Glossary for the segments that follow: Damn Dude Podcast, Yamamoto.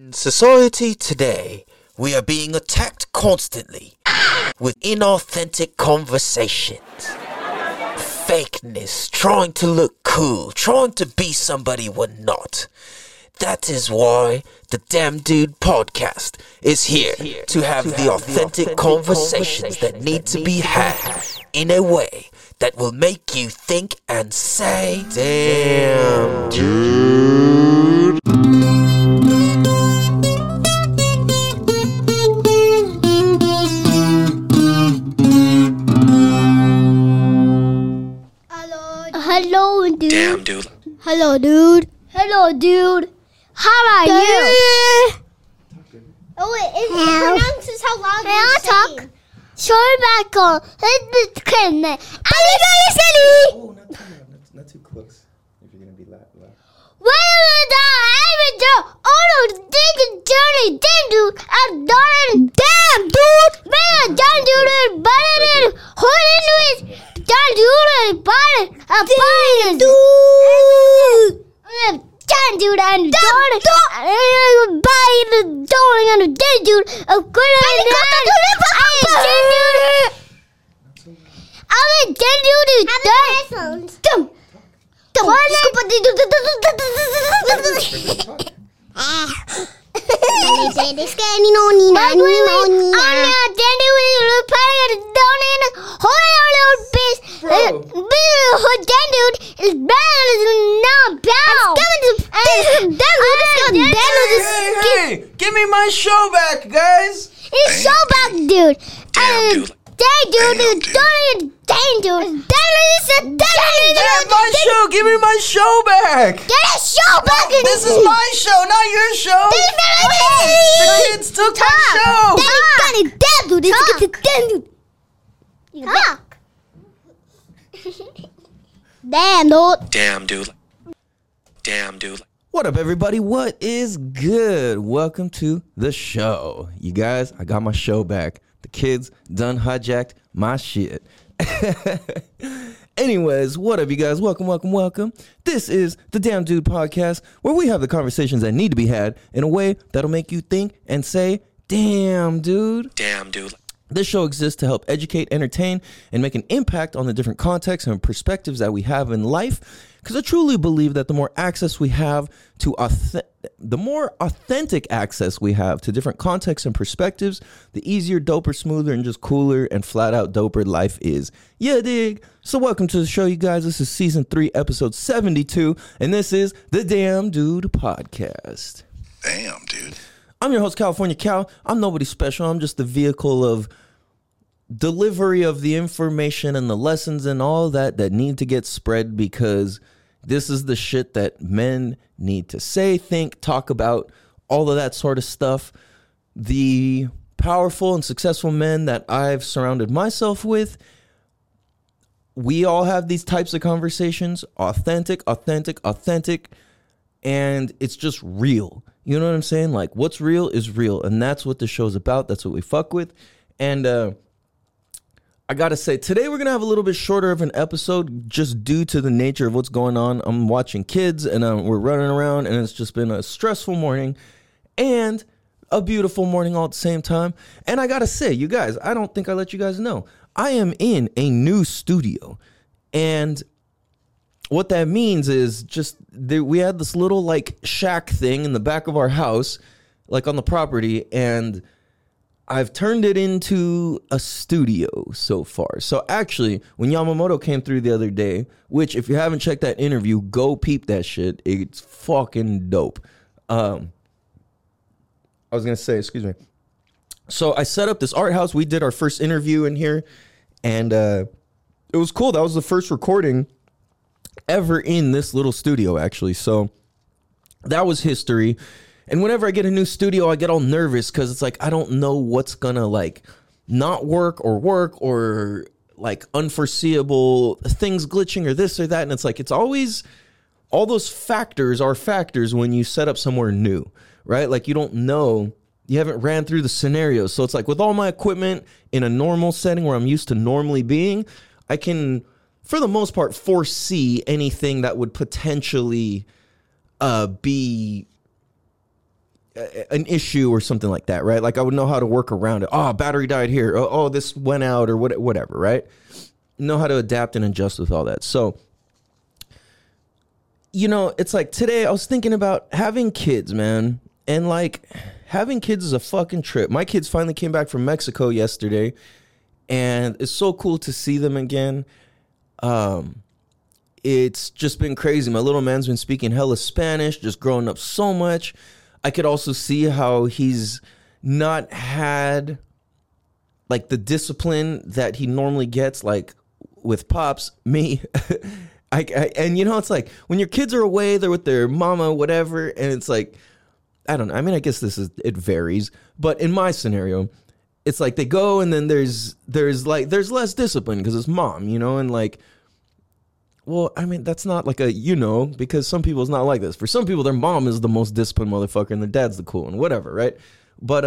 In society today, we are being attacked constantly with inauthentic conversations, fakeness, trying to look cool, trying to be somebody we're not. That is why the Damn Dude Podcast is here to have the authentic conversations that need to be had in a way that will make you think and say, Damn Dude. Hello, dude. Damn, dude. Hello, dude. Hello, dude. How are you? Oh, it pronounces how loud you talk. Sorry, Michael. Oh, not too close. If you're going to be loud. Give me my show back, guys! It's show back, dude! Get my show! Give me my show back! Get a show back! This is my show, not your show! The kids took my show! Damn, dude. What up, everybody? What is good? Welcome to the show. You guys, I got my show back. The kids done hijacked my shit. Anyways, what up, you guys? Welcome. This is the Damn Dude Podcast, where we have the conversations that need to be had in a way that'll make you think and say, damn, dude. Damn, dude. This show exists to help educate, entertain, and make an impact on the different contexts and perspectives that we have in life, because I truly believe that the more access we have to the more authentic access we have to different contexts and perspectives, the easier, doper, smoother, and just cooler and flat out doper life is. Yeah, dig? So welcome to the show, you guys. This is Season 3, Episode 72, and this is the Damn Dude Podcast. Damn, dude. I'm your host, California Cal. I'm nobody special. I'm just the vehicle of delivery of the information and the lessons and all that need to get spread, because this is the shit that men need to say, think, talk about, all of that sort of stuff. The powerful and successful men that I've surrounded myself with, we all have these types of conversations. Authentic. And it's just real. You know what I'm saying? Like, what's real is real. And that's what the show's about. That's what we fuck with. And I got to say, today we're going to have a little bit shorter of an episode just due to the nature of what's going on. I'm watching kids and we're running around, and it's just been a stressful morning and a beautiful morning all at the same time. And I got to say, you guys, I don't think I let you guys know, I am in a new studio. And what that means is we had this little like shack thing in the back of our house, like on the property, and I've turned it into a studio so far. So actually, when Yamamoto came through the other day, which if you haven't checked that interview, go peep that shit. It's fucking dope. I was going to say, excuse me. So I set up this art house. We did our first interview in here, and it was cool. That was the first recording ever in this little studio, actually. So that was history. And whenever I get a new studio, I get all nervous, because it's like I don't know what's gonna like not work or like unforeseeable things glitching or this or that. And it's like, it's always all those factors are factors when you set up somewhere new, right? Like, you don't know, you haven't ran through the scenarios. So it's like, with all my equipment in a normal setting where I'm used to normally being, I can, for the most part, foresee anything that would potentially be an issue or something like that, right? Like I would know how to work around it. Oh, battery died here. Oh, this went out or whatever, right? Know how to adapt and adjust with all that. So, you know, it's like today I was thinking about having kids, man. And like having kids is a fucking trip. My kids finally came back from Mexico yesterday and it's so cool to see them again. It's just been crazy. My little man's been speaking hella Spanish, just growing up so much. I could also see how he's not had like the discipline that he normally gets, like with Pops, me. And you know, it's like when your kids are away, they're with their mama, whatever. And it's like, I don't know. I mean, I guess it varies, but in my scenario, it's like they go and then there's less discipline because it's mom, you know, and like, well, I mean, that's not like a, you know, because some people it's not like this. For some people, their mom is the most disciplined motherfucker and their dad's the cool one, whatever, right? But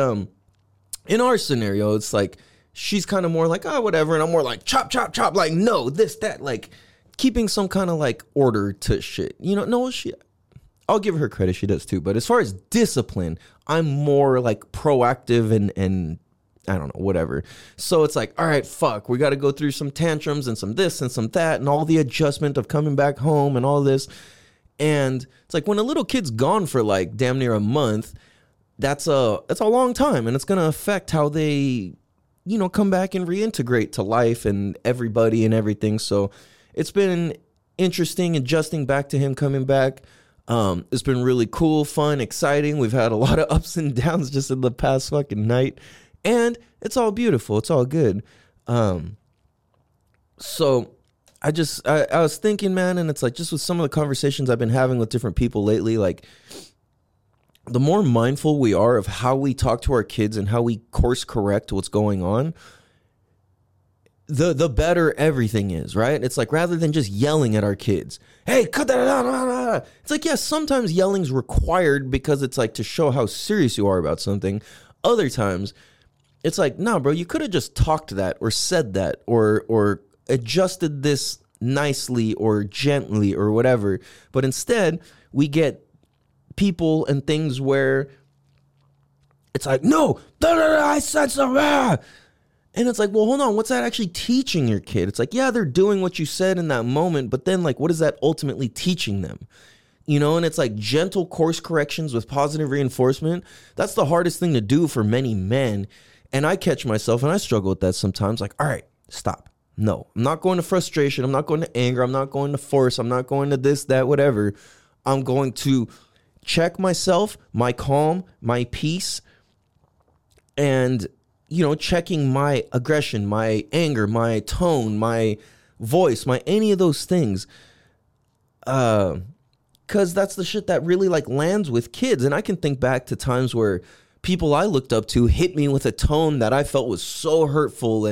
in our scenario, it's like she's kind of more like, oh, whatever. And I'm more like, chop, chop, chop. Like, no, this, that, like keeping some kind of like order to shit. You know, no, she, I'll give her credit. She does too. But as far as discipline, I'm more like proactive and I don't know, whatever. So it's like, all right, fuck, we got to go through some tantrums and some this and some that and all the adjustment of coming back home and all this. And it's like when a little kid's gone for like damn near a month, that's a long time and it's going to affect how they, you know, come back and reintegrate to life and everybody and everything. So it's been interesting adjusting back to him coming back. It's been really cool, fun, exciting. We've had a lot of ups and downs just in the past fucking night. And it's all beautiful. It's all good. So I was thinking, man, and it's like just with some of the conversations I've been having with different people lately, like the more mindful we are of how we talk to our kids and how we course correct what's going on, the better everything is, right? It's like rather than just yelling at our kids, hey, cut that out. It's like, yeah, sometimes yelling's required because it's like to show how serious you are about something. Other times, it's like, nah, bro, you could have just talked that or said that or adjusted this nicely or gently or whatever. But instead, we get people and things where it's like, no, I said something. And it's like, well, hold on, what's that actually teaching your kid? It's like, yeah, they're doing what you said in that moment, but then like, what is that ultimately teaching them? You know, and it's like gentle course corrections with positive reinforcement. That's the hardest thing to do for many men. And I catch myself and I struggle with that sometimes. Like, all right, stop. No, I'm not going to frustration. I'm not going to anger. I'm not going to force. I'm not going to this, that, whatever. I'm going to check myself, my calm, my peace, and, you know, checking my aggression, my anger, my tone, my voice, my any of those things. Because that's the shit that really like lands with kids. And I can think back to times where people I looked up to hit me with a tone that I felt was so hurtful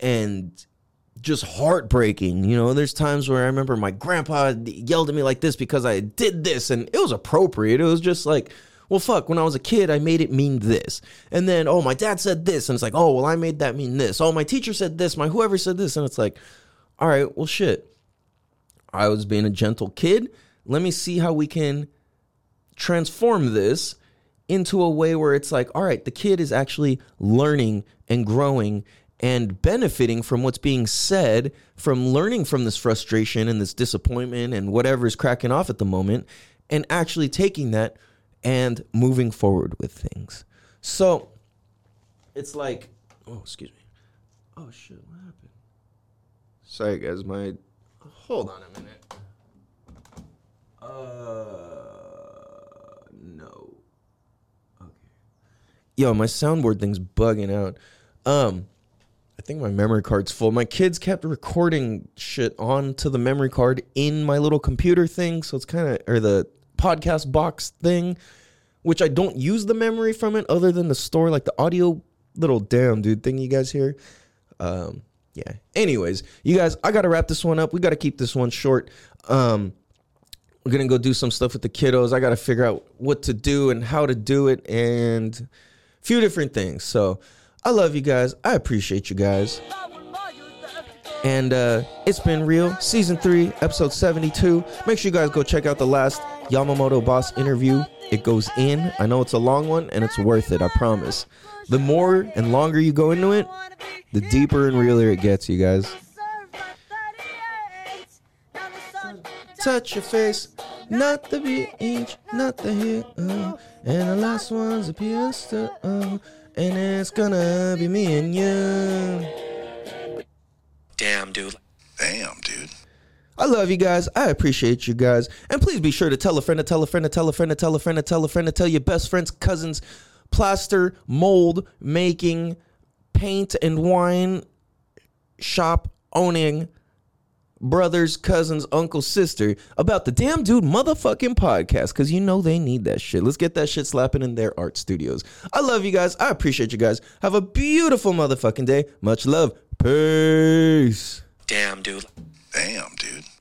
and just heartbreaking. You know, there's times where I remember my grandpa yelled at me like this because I did this and it was appropriate. It was just like, well, fuck, when I was a kid, I made it mean this. And then, oh, my dad said this. And it's like, oh, well, I made that mean this. Oh, my teacher said this. My whoever said this. And it's like, all right, well, shit. I was being a gentle kid. Let me see how we can transform this into a way where it's like, all right, the kid is actually learning and growing and benefiting from what's being said, from learning from this frustration and this disappointment and whatever is cracking off at the moment, and actually taking that and moving forward with things. So it's like, oh, excuse me. Oh, shit, what happened? Sorry, guys, hold on a minute. No. Yo, my soundboard thing's bugging out. I think my memory card's full. My kids kept recording shit onto the memory card in my little computer thing, so it's kind of, or the podcast box thing, which I don't use the memory from it other than to store like the audio little damn dude thing you guys hear. Yeah. Anyways, you guys, I gotta wrap this one up. We gotta keep this one short. We're gonna go do some stuff with the kiddos. I gotta figure out what to do and how to do it and few different things. So I love you guys. I appreciate you guys. And it's been real. Season 3, episode 72. Make sure you guys go check out the last Yamamoto Boss interview It goes in. I know it's a long one, and it's worth it. I promise. The more and longer you go into it, the deeper and realer it gets, you guys. Touch your face, not the beach, not the hill, and the last one's a piesta, and it's gonna be me and you. Damn, dude. Damn, dude. I love you guys. I appreciate you guys. And please be sure to tell a friend, to tell a friend, to tell a friend, to tell a friend, to tell a friend, to tell your best friends, cousins, plaster, mold, making, paint and wine, shop, owning, brothers, cousins, uncle, sister, about the Damn Dude motherfucking podcast, because you know they need that shit. Let's get that shit slapping in their art studios. I love you guys. I appreciate you guys. Have a beautiful motherfucking day. Much love. Peace. Damn, dude. Damn, dude.